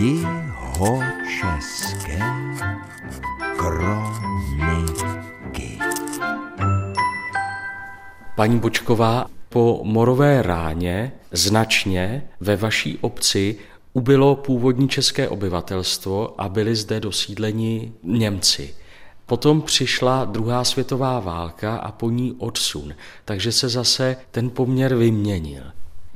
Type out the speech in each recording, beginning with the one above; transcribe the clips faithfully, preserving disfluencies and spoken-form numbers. Jihočeské kroniky. Paní Bočková, po morové ráně značně ve vaší obci ubylo původní české obyvatelstvo a byli zde dosídleni Němci. Potom přišla druhá světová válka a po ní odsun, takže se zase ten poměr vyměnil.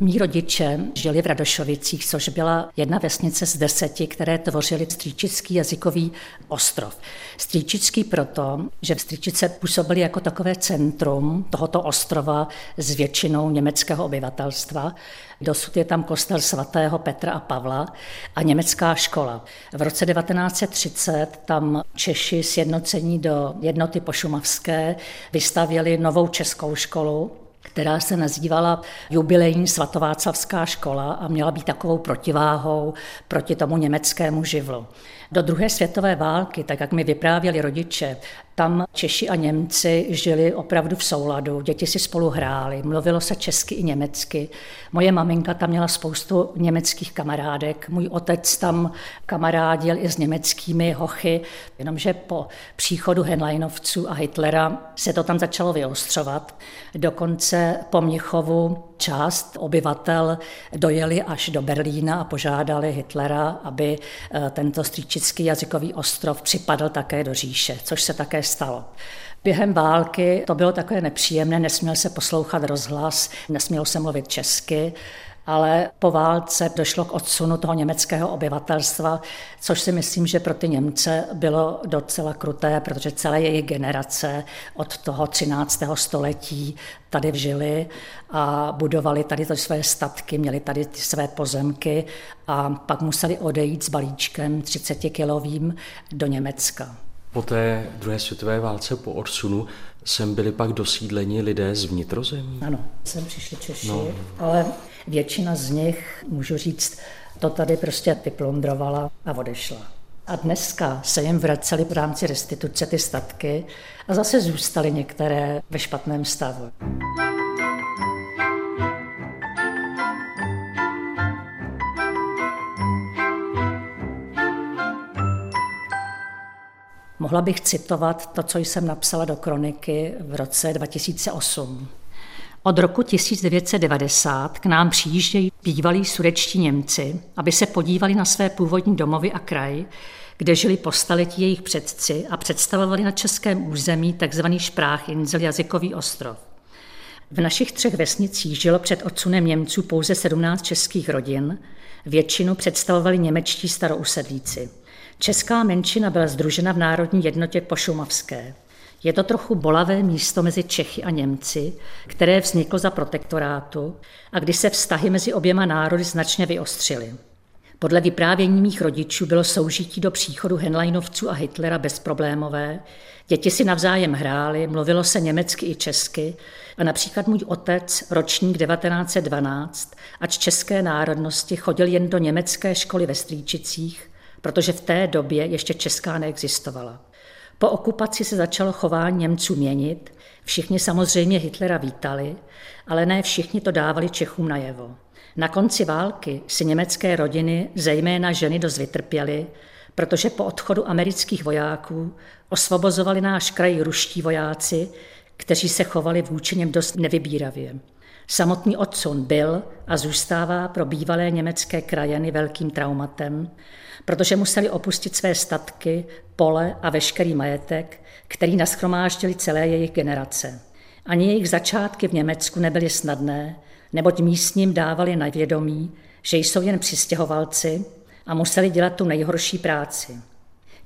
Mí rodiče žili v Radošovicích, což byla jedna vesnice z deseti, které tvořily Strýčický jazykový ostrov. Strýčický proto, že Strýčice působily jako takové centrum tohoto ostrova s většinou německého obyvatelstva. Dosud je tam kostel svatého Petra a Pavla a německá škola. V roce devatenáct set třicet tam Češi sjednocení do jednoty pošumavské vystavěli novou českou školu, která se nazývala jubilejní svatováclavská škola a měla být takovou protiváhou proti tomu německému živlu. Do druhé světové války, tak jak mi vyprávěli rodiče, tam Češi a Němci žili opravdu v souladu, děti si spolu hrály, mluvilo se česky i německy. Moje maminka tam měla spoustu německých kamarádek, můj otec tam kamarádil i s německými hochy, jenomže po příchodu Henleinovců a Hitlera se to tam začalo vyostřovat. Dokonce po Měchovu část obyvatel dojeli až do Berlína a požádali Hitlera, aby tento strýčický jazykový ostrov připadl také do říše, což se také stalo. Během války to bylo takové nepříjemné, nesměl se poslouchat rozhlas, nesmělo se mluvit česky, ale po válce došlo k odsunu toho německého obyvatelstva, což si myslím, že pro ty Němce bylo docela kruté, protože celé jejich generace od toho třináctého století tady žili a budovali tady ty své statky, měli tady ty své pozemky a pak museli odejít s balíčkem třicetikilovým do Německa. Po té druhé světové válce, po odsunu, sem byli pak dosídleni lidé z vnitrozemí? Ano, sem přišli Češi, no. Ale většina z nich, můžu říct, to tady prostě vyplundrovala a odešla. A dneska se jim vraceli v rámci restituce ty statky a zase zůstaly některé ve špatném stavu. Mohla bych citovat to, co jsem napsala do kroniky v roce dva tisíce osm. Od roku devatenáct set devadesát k nám přijíždějí bývalí sudečtí Němci, aby se podívali na své původní domovy a kraj, kde žili po staletí jejich předci a představovali na českém území tzv. Sprachinsel jazykový ostrov. V našich třech vesnicích žilo před odsunem Němců pouze sedmnáct českých rodin, většinu představovali němečtí starousedlíci. Česká menšina byla sdružena v Národní jednotě pošumavské. Je to trochu bolavé místo mezi Čechy a Němci, které vzniklo za protektorátu a kdy se vztahy mezi oběma národy značně vyostřily. Podle vyprávění mých rodičů bylo soužití do příchodu Henleinovců a Hitlera bezproblémové, děti si navzájem hrály, mluvilo se německy i česky a například můj otec, ročník devatenáct set dvanáct, ač české národnosti, chodil jen do německé školy ve Strýčicích, protože v té době ještě česká neexistovala. Po okupaci se začalo chování Němců měnit, všichni samozřejmě Hitlera vítali, ale ne všichni to dávali Čechům najevo. Na konci války si německé rodiny, zejména ženy, dost vytrpěly, protože po odchodu amerických vojáků osvobozovali náš kraj ruští vojáci, kteří se chovali vůči něm dost nevybíravě. Samotný odsun byl a zůstává pro bývalé německé krajany velkým traumatem, protože museli opustit své statky, pole a veškerý majetek, který nashromáždili celé jejich generace. Ani jejich začátky v Německu nebyly snadné, neboť místním dávali na vědomí, že jsou jen přistěhovalci a museli dělat tu nejhorší práci.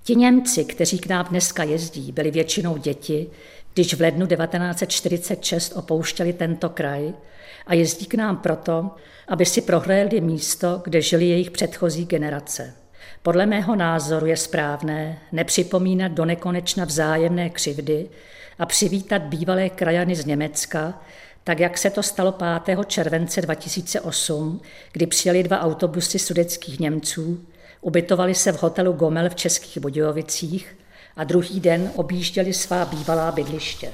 Ti Němci, kteří k nám dneska jezdí, byli většinou děti, když v lednu devatenáct set čtyřicet šest opouštěli tento kraj a jezdí k nám proto, aby si prohlédli místo, kde žili jejich předchozí generace. Podle mého názoru je správné nepřipomínat do nekonečna vzájemné křivdy a přivítat bývalé krajany z Německa, tak jak se to stalo pátého července dva tisíce osm, kdy přijeli dva autobusy sudeckých Němců, ubytovali se v hotelu Gomel v Českých Budějovicích a druhý den objížděli svá bývalá bydliště.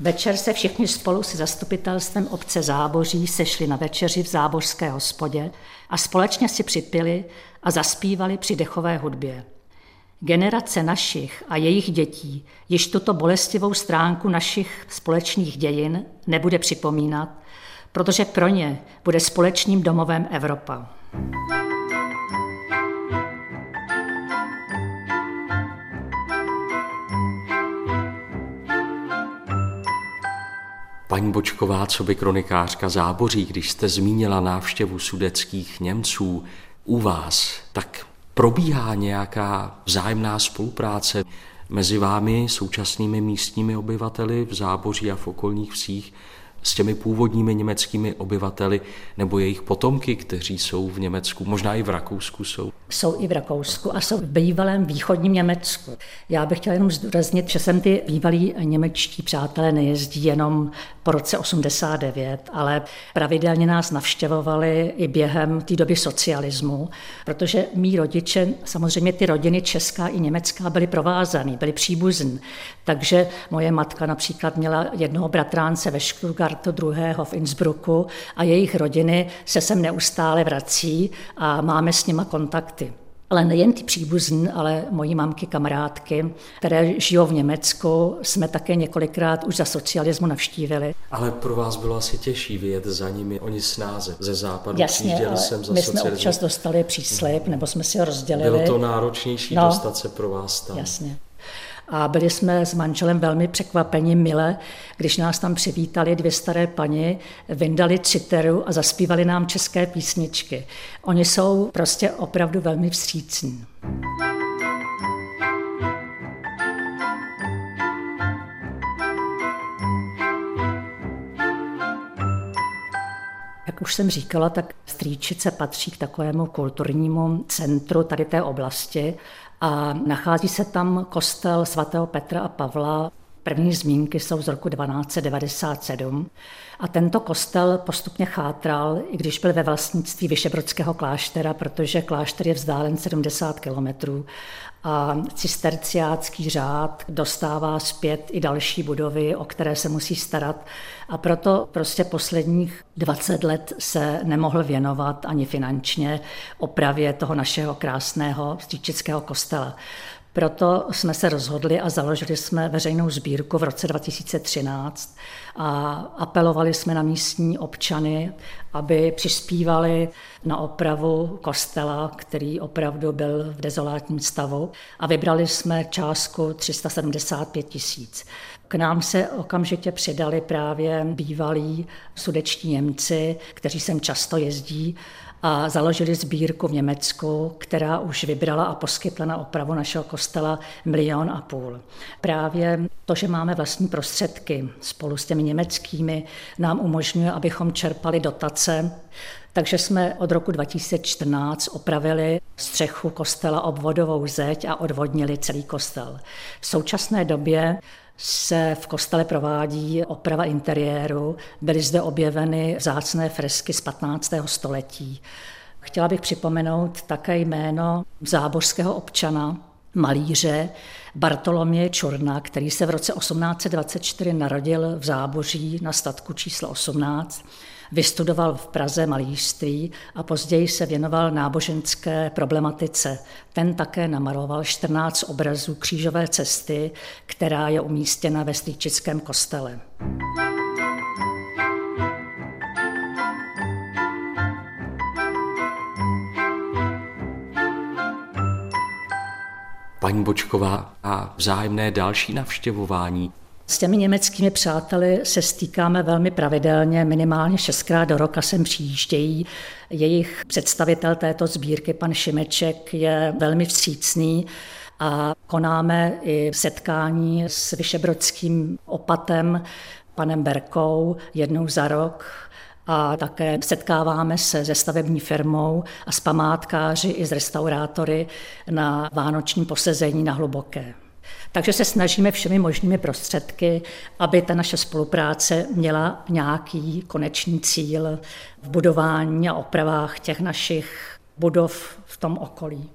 Večer se všichni spolu se zastupitelstvem obce Záboří sešli na večeři v zábořské hospodě a společně si připili a zaspívali při dechové hudbě. Generace našich a jejich dětí již tuto bolestivou stránku našich společných dějin nebude připomínat, protože pro ně bude společným domovem Evropa. Paní Bočková, co by kronikářka Záboří, když jste zmínila návštěvu sudeckých Němců u vás, tak probíhá nějaká vzájemná spolupráce mezi vámi, současnými místními obyvateli v Záboří a v okolních vsích, s těmi původními německými obyvateli nebo jejich potomky, kteří jsou v Německu, možná i v Rakousku jsou. Jsou i v Rakousku a jsou v bývalém východním Německu. Já bych chtěla jenom zdůraznit, že sem ty bývalí němečtí přátelé nejezdí jenom po roce osmdesát devět, ale pravidelně nás navštěvovali i během té doby socialismu, protože mí rodiče, samozřejmě ty rodiny česká i německá, byly provázaný, byly příbuzní. Takže moje matka například měla jednoho bratránce ve Stuttgartu, druhého v Innsbrucku a jejich rodiny se sem neustále vrací a máme s nima kontakt. Ale nejen ty příbuzní, ale moji mamky, kamarádky, které žijou v Německu, jsme také několikrát už za socialismu navštívili. Ale pro vás bylo asi těžší vyjet za nimi, oni snáze ze západu. Jasně, přijížděli sem za my socialismu. Jsme občas dostali příslib, nebo jsme si ho rozdělili. Bylo to náročnější no, dostat se pro vás tam. Jasně. A byli jsme s manželem velmi překvapeni mile, když nás tam přivítali dvě staré paní, vyndali citeru a zaspívali nám české písničky. Oni jsou prostě opravdu velmi vstřícní. Jak už jsem říkala, tak Strýčice patří k takovému kulturnímu centru tady té oblasti a nachází se tam kostel svatého Petra a Pavla. První zmínky jsou z roku dvanáct devadesát sedm a tento kostel postupně chátral, i když byl ve vlastnictví vyšebrodského kláštera, protože klášter je vzdálen sedmdesát kilometrů a cisterciácký řád dostává zpět i další budovy, o které se musí starat a proto prostě posledních dvacet let se nemohl věnovat ani finančně opravě toho našeho krásného strýčického kostela. Proto jsme se rozhodli a založili jsme veřejnou sbírku v roce dva tisíce třináct a apelovali jsme na místní občany, aby přispívali na opravu kostela, který opravdu byl v dezolátním stavu a vybrali jsme částku tři sta sedmdesát pět tisíc. K nám se okamžitě přidali právě bývalí sudeční Němci, kteří sem často jezdí, a založili sbírku v Německu, která už vybrala a poskytla na opravu našeho kostela milion a půl. Právě to, že máme vlastní prostředky spolu s těmi německými, nám umožňuje, abychom čerpali dotace. Takže jsme od roku dva tisíce čtrnáct opravili střechu kostela, obvodovou zeď a odvodnili celý kostel. V současné době se v kostele provádí oprava interiéru, byly zde objeveny vzácné fresky z patnáctého století. Chtěla bych připomenout také jméno zábořského občana, malíře Bartoloměje Čurna, který se v roce osmnáct dvacet čtyři narodil v Záboří na statku číslo osmnáct, vystudoval v Praze malířství a později se věnoval náboženské problematice. Ten také namaloval čtrnáct obrazů křížové cesty, která je umístěna ve strýčickém kostele. Paní Bočková, a vzájemné další navštěvování. S těmi německými přáteli se stýkáme velmi pravidelně, minimálně šestkrát do roka sem přijíždějí. Jejich představitel této sbírky, pan Šimeček, je velmi vstřícný a konáme i setkání s vyšebrodským opatem, panem Berkou, jednou za rok. A také setkáváme se se stavební firmou a s památkáři i s restaurátory na vánočním posezení na Hluboké. Takže se snažíme všemi možnými prostředky, aby ta naše spolupráce měla nějaký konečný cíl v budování a opravách těch našich budov v tom okolí.